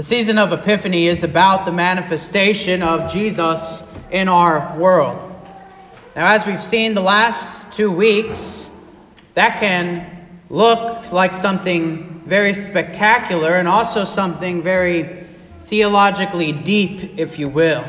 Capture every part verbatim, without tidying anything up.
The season of Epiphany is about the manifestation of Jesus in our world. Now, as we've seen the last two weeks, that can look like something very spectacular and also something very theologically deep, if you will.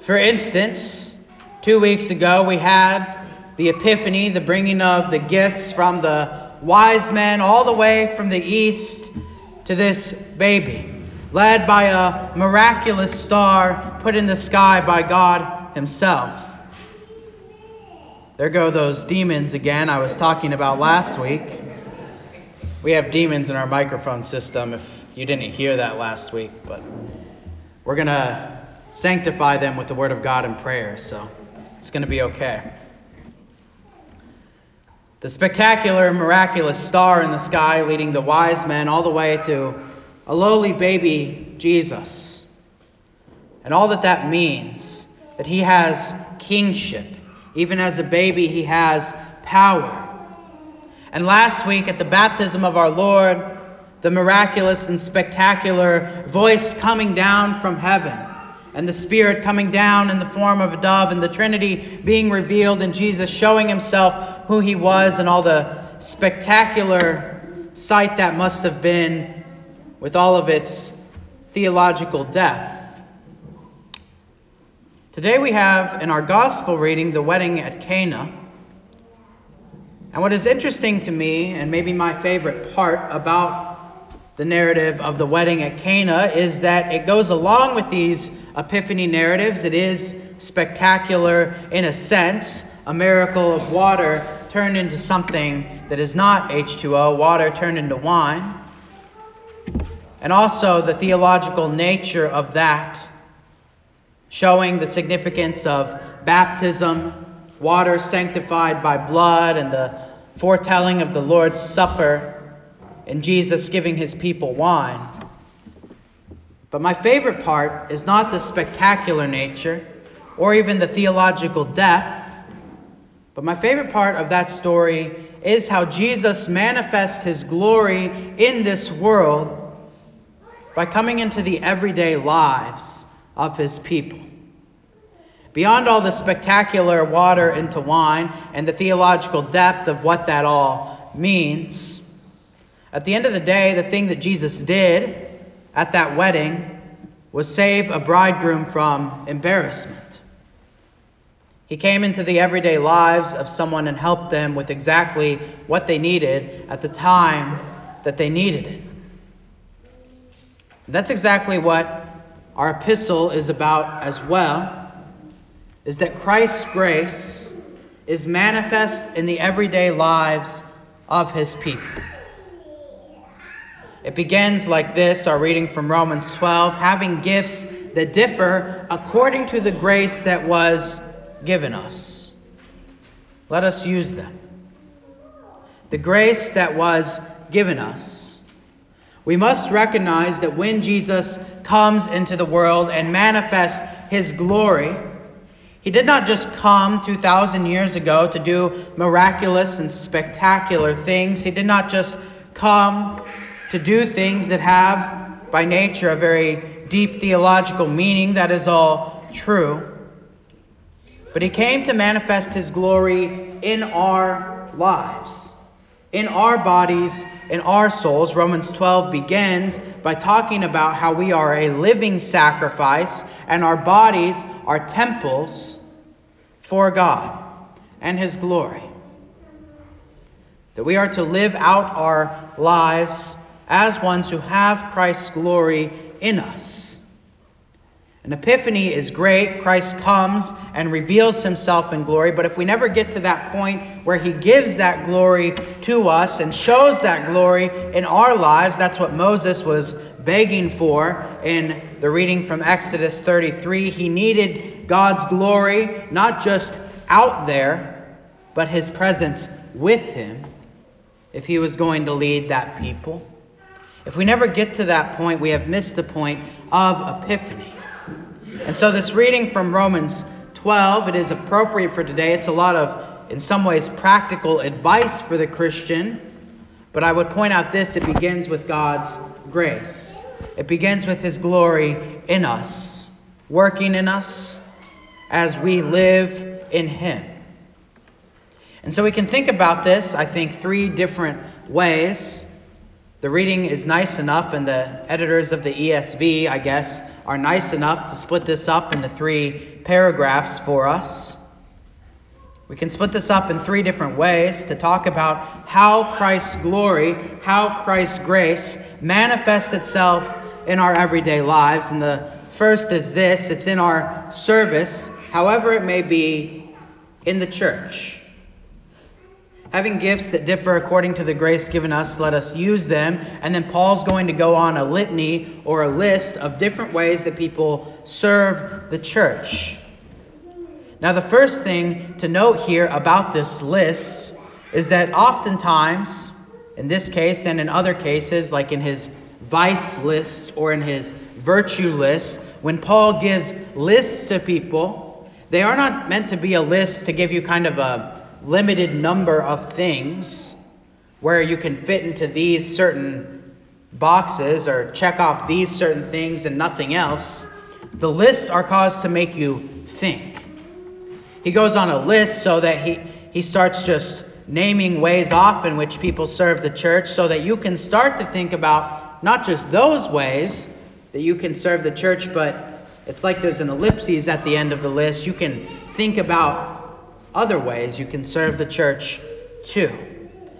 For instance, two weeks ago we had the Epiphany, the bringing of the gifts from the wise men all the way from the east to this baby, led by a miraculous star put in the sky by God himself. There go those demons again I was talking about last week. We have demons in our microphone system, if you didn't hear that last week, but we're going to sanctify them with the word of God and prayer, so it's going to be okay. The spectacular, miraculous star in the sky leading the wise men all the way to a lowly baby Jesus. And all that that means, that he has kingship. Even as a baby, he has power. And last week at the baptism of our Lord, the miraculous and spectacular voice coming down from heaven, and the Spirit coming down in the form of a dove, and the Trinity being revealed, and Jesus showing himself who he was, and all the spectacular sight that must have been with all of its theological depth. Today we have in our gospel reading the wedding at Cana. And what is interesting to me, and maybe my favorite part about the narrative of the wedding at Cana, is that it goes along with these Epiphany narratives. It is spectacular in a sense, a miracle of water turned into something that is not H two O, water turned into wine. And also the theological nature of that, showing the significance of baptism, water sanctified by blood, and the foretelling of the Lord's Supper, and Jesus giving his people wine. But my favorite part is not the spectacular nature or even the theological depth, but my favorite part of that story is how Jesus manifests his glory in this world by coming into the everyday lives of his people. Beyond all the spectacular water into wine and the theological depth of what that all means, at the end of the day, the thing that Jesus did at that wedding was save a bridegroom from embarrassment. He came into the everyday lives of someone and helped them with exactly what they needed at the time that they needed it. And that's exactly what our epistle is about as well, is that Christ's grace is manifest in the everyday lives of his people. It begins like this, our reading from Romans twelve, having gifts that differ according to the grace that was given us. Let us use them. The grace that was given us. We must recognize that when Jesus comes into the world and manifests his glory, he did not just come two thousand years ago to do miraculous and spectacular things. He did not just come to do things that have, by nature, a very deep theological meaning. That is all true. But he came to manifest his glory in our lives, in our bodies, in our souls. Romans twelve begins by talking about how we are a living sacrifice and our bodies are temples for God and his glory. That we are to live out our lives as ones who have Christ's glory in us. An epiphany is great. Christ comes and reveals himself in glory. But if we never get to that point where he gives that glory to us and shows that glory in our lives, that's what Moses was begging for in the reading from Exodus thirty-three. He needed God's glory, not just out there, but his presence with him if he was going to lead that people. If we never get to that point, we have missed the point of Epiphany. And so this reading from Romans twelve, it is appropriate for today. It's a lot of, in some ways, practical advice for the Christian. But I would point out this, it begins with God's grace. It begins with his glory in us, working in us as we live in him. And so we can think about this, I think, three different ways. The reading is nice enough, and the editors of the E S V, I guess, are nice enough to split this up into three paragraphs for us. We can split this up in three different ways to talk about how Christ's glory, how Christ's grace manifests itself in our everyday lives. And the first is this: it's in our service, however it may be, in the church. Having gifts that differ according to the grace given us, let us use them. And then Paul's going to go on a litany or a list of different ways that people serve the church. Now, the first thing to note here about this list is that oftentimes, in this case and in other cases, like in his vice list or in his virtue list, when Paul gives lists to people, they are not meant to be a list to give you kind of a limited number of things where you can fit into these certain boxes or check off these certain things and nothing else. The lists are caused to make you think. He goes on a list so that he, he starts just naming ways off in which people serve the church so that you can start to think about not just those ways that you can serve the church, but it's like there's an ellipsis at the end of the list. You can think about other ways you can serve the church too.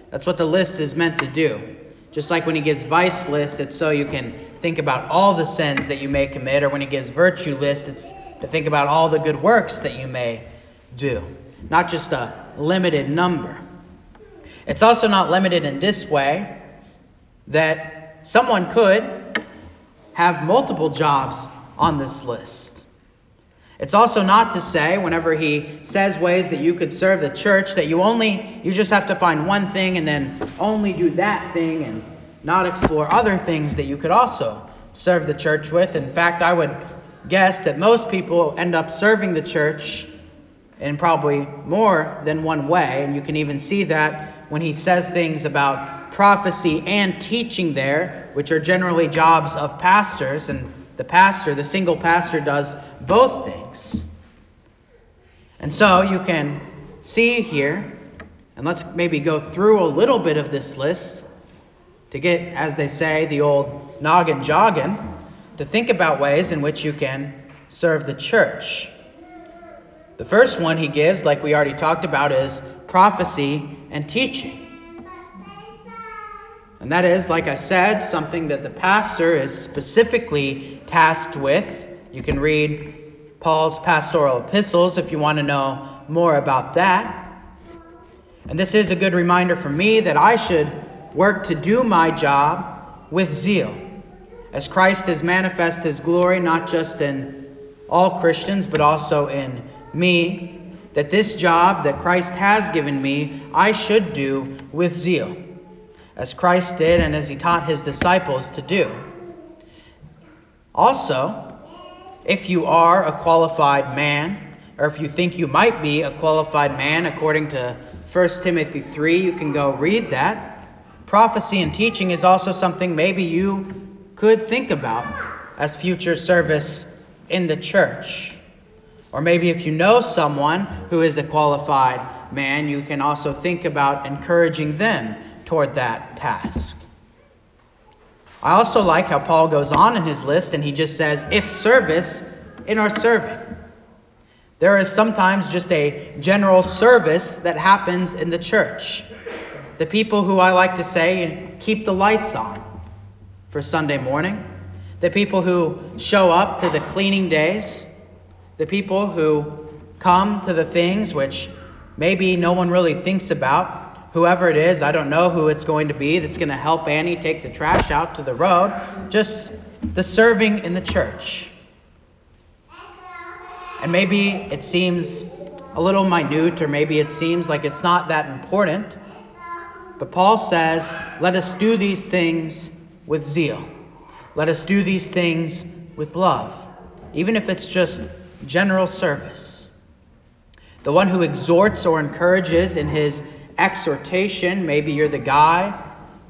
That's what the list is meant to do. Just like when he gives vice list, it's so you can think about all the sins that you may commit, or when he gives virtue list, it's to think about all the good works that you may do. Not just a limited number. It's also not limited in this way that someone could have multiple jobs on this list. It's also not to say, whenever he says ways that you could serve the church, that you only, you just have to find one thing and then only do that thing and not explore other things that you could also serve the church with. In fact, I would guess that most people end up serving the church in probably more than one way. And you can even see that when he says things about prophecy and teaching there, which are generally jobs of pastors, and the pastor, the single pastor, does both things. And so you can see here, and let's maybe go through a little bit of this list to get, as they say, the old noggin joggin, to think about ways in which you can serve the church. The first one he gives, like we already talked about, is prophecy and teaching. And that is, like I said, something that the pastor is specifically tasked with. You can read Paul's pastoral epistles if you want to know more about that. And this is a good reminder for me that I should work to do my job with zeal, as Christ has manifest his glory, not just in all Christians, but also in me, that this job that Christ has given me, I should do with zeal, as Christ did and as he taught his disciples to do. Also, if you are a qualified man, or if you think you might be a qualified man, according to First Timothy three, you can go read that. Prophecy and teaching is also something maybe you could think about as future service in the church. Or maybe if you know someone who is a qualified man, you can also think about encouraging them toward that task. I also like how Paul goes on in his list and he just says, if service, in our serving. There is sometimes just a general service that happens in the church. The people who I like to say keep the lights on for Sunday morning, the people who show up to the cleaning days, the people who come to the things which maybe no one really thinks about. Whoever it is, I don't know who it's going to be that's going to help Annie take the trash out to the road. Just the serving in the church. And maybe it seems a little minute, or maybe it seems like it's not that important. But Paul says, let us do these things with zeal. Let us do these things with love, even if it's just general service. The one who exhorts or encourages in his exhortation, maybe you're the guy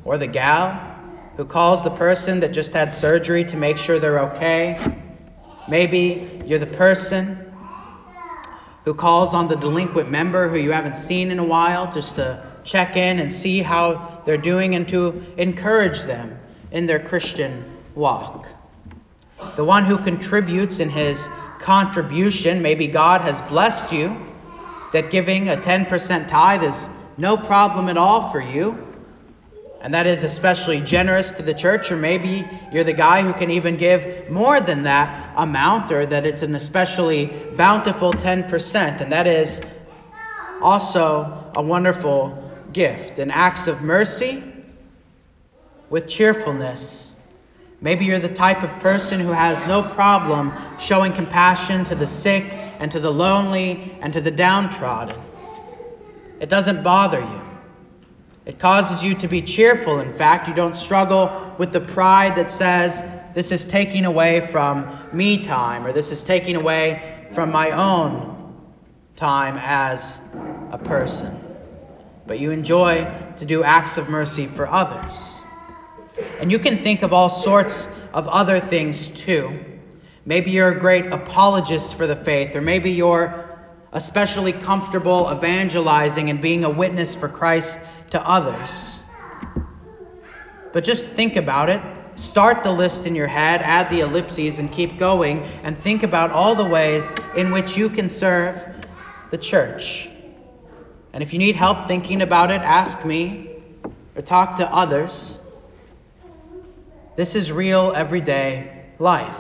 or the gal who calls the person that just had surgery to make sure they're okay. Maybe you're the person who calls on the delinquent member who you haven't seen in a while just to check in and see how they're doing and to encourage them in their Christian walk. The one who contributes in his contribution, maybe God has blessed you, that giving a ten percent tithe is no problem at all for you. And that is especially generous to the church, or maybe you're the guy who can even give more than that amount, or that it's an especially bountiful ten percent. And that is also a wonderful gift, an acts of mercy with cheerfulness. Maybe you're the type of person who has no problem showing compassion to the sick and to the lonely and to the downtrodden. It doesn't bother you. It causes you to be cheerful. In fact, you don't struggle with the pride that says, this is taking away from me time, or this is taking away from my own time as a person. But you enjoy to do acts of mercy for others. And you can think of all sorts of other things too. Maybe you're a great apologist for the faith, or maybe you're especially comfortable evangelizing and being a witness for Christ to others. But just think about it. Start the list in your head, add the ellipses, and keep going, and think about all the ways in which you can serve the church. And if you need help thinking about it, ask me or talk to others. This is real everyday life.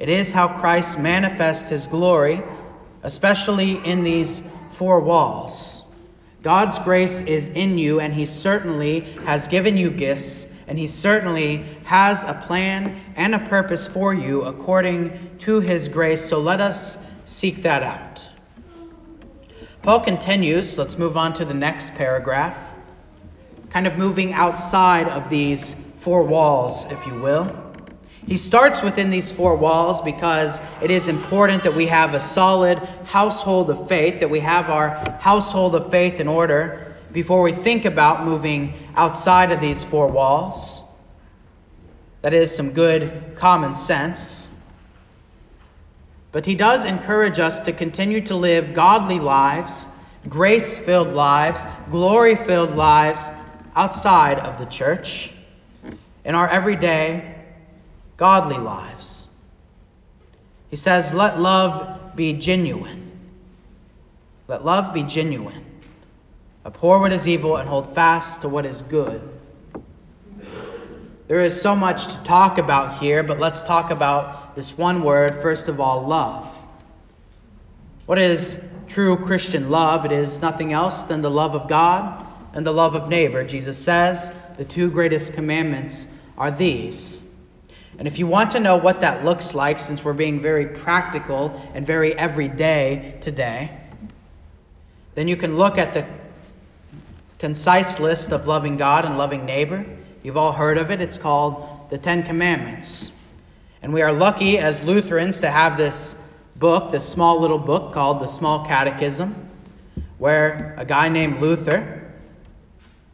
It is how Christ manifests his glory, especially in these four walls. God's grace is in you, and he certainly has given you gifts, and he certainly has a plan and a purpose for you according to his grace. So let us seek that out. Paul continues. Let's move on to the next paragraph, kind of moving outside of these four walls, if you will. He starts within these four walls because it is important that we have a solid household of faith, that we have our household of faith in order before we think about moving outside of these four walls. That is some good common sense. But he does encourage us to continue to live godly lives, grace-filled lives, glory-filled lives outside of the church in our everyday lives. Godly lives. He says, let love be genuine. Let love be genuine. Abhor what is evil and hold fast to what is good. There is so much to talk about here, but let's talk about this one word. First of all, love. What is true Christian love? It is nothing else than the love of God and the love of neighbor. Jesus says the two greatest commandments are these. And if you want to know what that looks like, since we're being very practical and very everyday today, then you can look at the concise list of loving God and loving neighbor. You've all heard of it. It's called the Ten Commandments. And we are lucky as Lutherans to have this book, this small little book called the Small Catechism, where a guy named Luther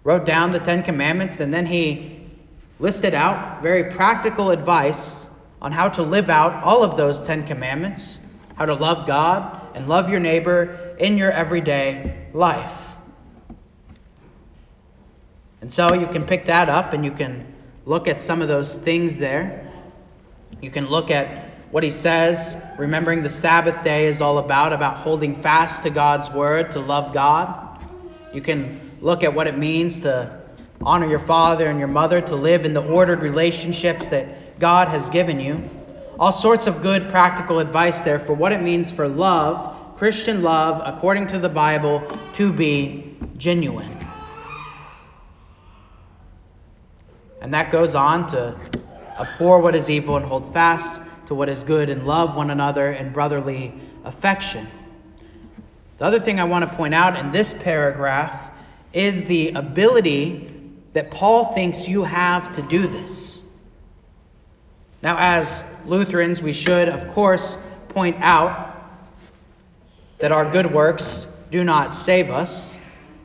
wrote down the Ten Commandments, and then he listed out very practical advice on how to live out all of those Ten Commandments, how to love God and love your neighbor in your everyday life. And so you can pick that up and you can look at some of those things there. You can look at what he says remembering the Sabbath day is all about, about holding fast to God's word, to love God. You can look at what it means to honor your father and your mother, to live in the ordered relationships that God has given you. All sorts of good practical advice there for what it means for love, Christian love, according to the Bible, to be genuine. And that goes on to abhor what is evil and hold fast to what is good and love one another in brotherly affection. The other thing I want to point out in this paragraph is the ability that Paul thinks you have to do this. Now, as Lutherans, we should, of course, point out that our good works do not save us,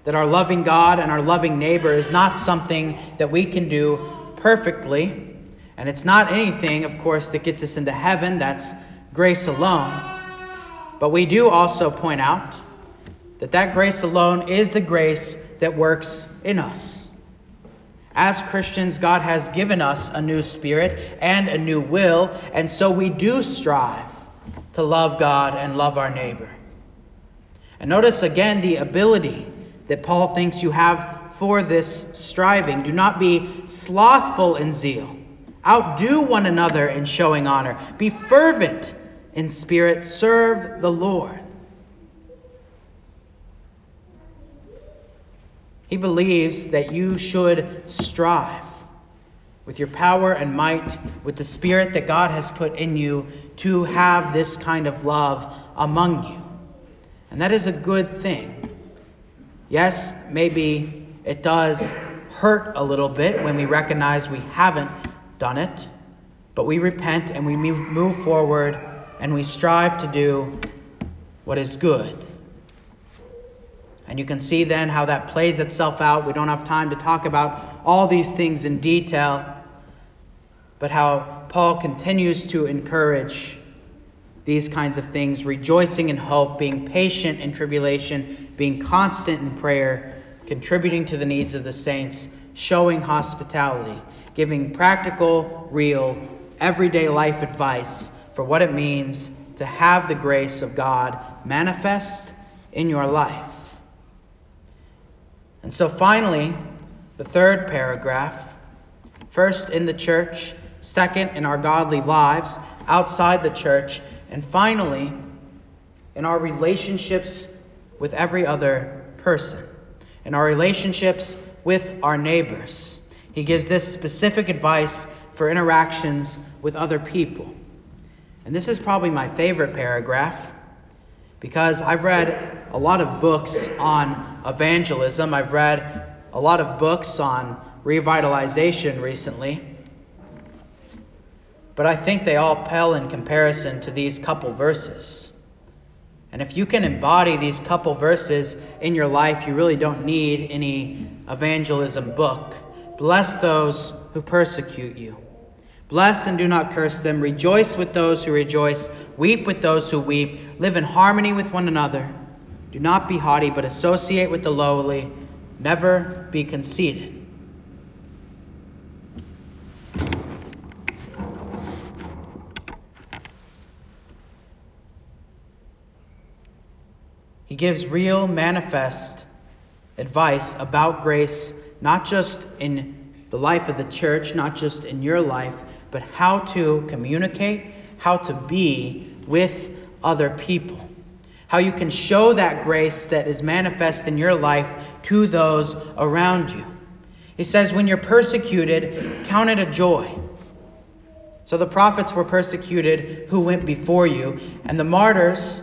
that our loving God and our loving neighbor is not something that we can do perfectly. And it's not anything, of course, that gets us into heaven. That's grace alone. But we do also point out that that grace alone is the grace that works in us. As Christians, God has given us a new spirit and a new will, and so we do strive to love God and love our neighbor. And notice again the ability that Paul thinks you have for this striving. Do not be slothful in zeal. Outdo one another in showing honor. Be fervent in spirit. Serve the Lord. He believes that you should strive with your power and might, with the spirit that God has put in you, to have this kind of love among you. And that is a good thing. Yes, maybe it does hurt a little bit when we recognize we haven't done it, but we repent and we move forward and we strive to do what is good. And you can see then how that plays itself out. We don't have time to talk about all these things in detail, but how Paul continues to encourage these kinds of things, rejoicing in hope, being patient in tribulation, being constant in prayer, contributing to the needs of the saints, showing hospitality, giving practical, real, everyday life advice for what it means to have the grace of God manifest in your life. And so finally, the third paragraph, first in the church, second in our godly lives outside the church, and finally in our relationships with every other person, in our relationships with our neighbors. He gives this specific advice for interactions with other people. And this is probably my favorite paragraph, because I've read a lot of books on evangelism. I've read a lot of books on revitalization recently. But I think they all pale in comparison to these couple verses. And if you can embody these couple verses in your life, you really don't need any evangelism book. Bless those who persecute you. Bless and do not curse them. Rejoice with those who rejoice. Weep with those who weep. Live in harmony with one another. Do not be haughty, but associate with the lowly. Never be conceited. He gives real, manifest advice about grace, not just in the life of the church, not just in your life, but how to communicate, how to be with other people. How you can show that grace that is manifest in your life to those around you. He says, when you're persecuted, count it a joy. So the prophets were persecuted who went before you, and the martyrs,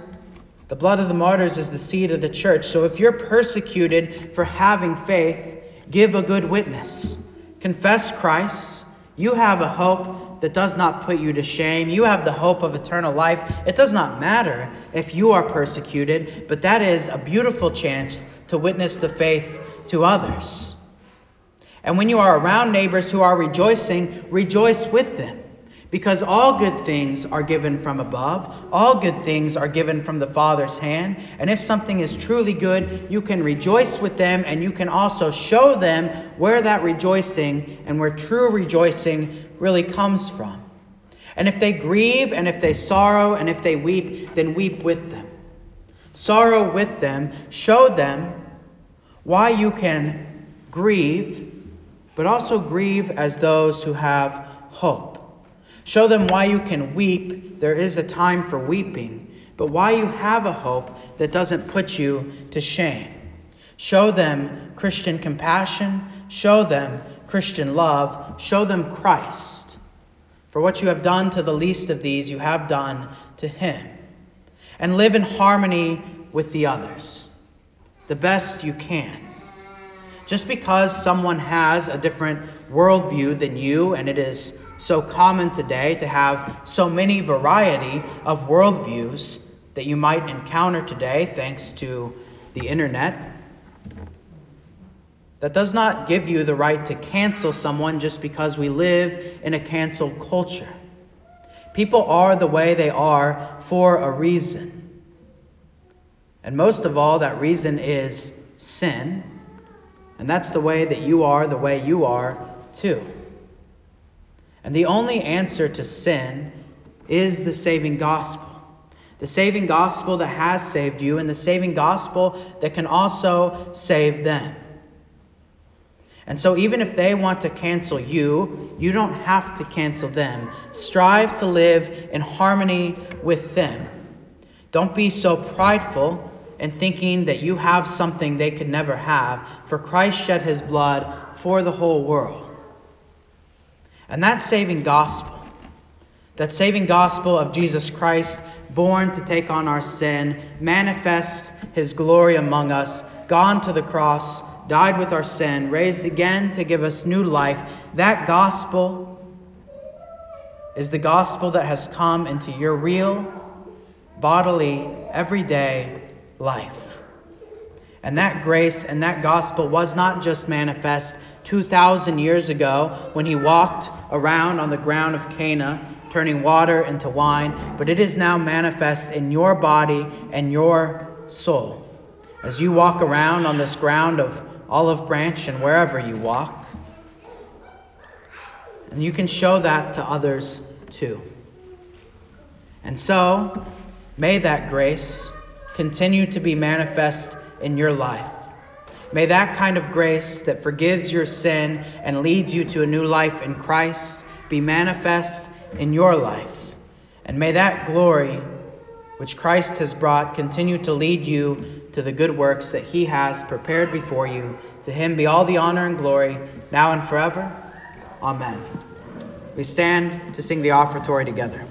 the blood of the martyrs is the seed of the church. So if you're persecuted for having faith, give a good witness. Confess Christ. You have a hope that does not put you to shame. You have the hope of eternal life. It does not matter if you are persecuted, but that is a beautiful chance to witness the faith to others. And when you are around neighbors who are rejoicing, rejoice with them, because all good things are given from above. All good things are given from the Father's hand. And if something is truly good, you can rejoice with them, and you can also show them where that rejoicing and where true rejoicing really comes from. And if they grieve, and if they sorrow, and if they weep, then weep with them. Sorrow with them. Show them why you can grieve, but also grieve as those who have hope. Show them why you can weep. There is a time for weeping, but why you have a hope that doesn't put you to shame. Show them Christian compassion. Show them Christian love. Show them Christ. For what you have done to the least of these, you have done to him. And live in harmony with the others, the best you can. Just because someone has a different worldview than you, and it is so common today to have so many variety of worldviews that you might encounter today thanks to the internet, That does not give you the right to cancel someone just because we live in a cancel culture. People are the way they are for a reason. And most of all, that reason is sin. And that's the way that you are the way you are too. And the only answer to sin is the saving gospel. The saving gospel that has saved you, and the saving gospel that can also save them. And so even if they want to cancel you, you don't have to cancel them. Strive to live in harmony with them. Don't be so prideful in thinking that you have something they could never have, for Christ shed his blood for the whole world. And that saving gospel, that saving gospel of Jesus Christ, born to take on our sin, manifest his glory among us, gone to the cross, died with our sin, raised again to give us new life. That gospel is the gospel that has come into your real, bodily, everyday life. And that grace and that gospel was not just manifest two thousand years ago when he walked around on the ground of Cana, turning water into wine, but it is now manifest in your body and your soul. As you walk around on this ground of Olive Branch and wherever you walk, and you can show that to others too. And so, may that grace continue to be manifest in your life. May that kind of grace that forgives your sin and leads you to a new life in Christ be manifest in your life. And may that glory which Christ has brought continue to lead you to the good works that he has prepared before you. To him be all the honor and glory, now and forever. Amen. We stand to sing the offertory together.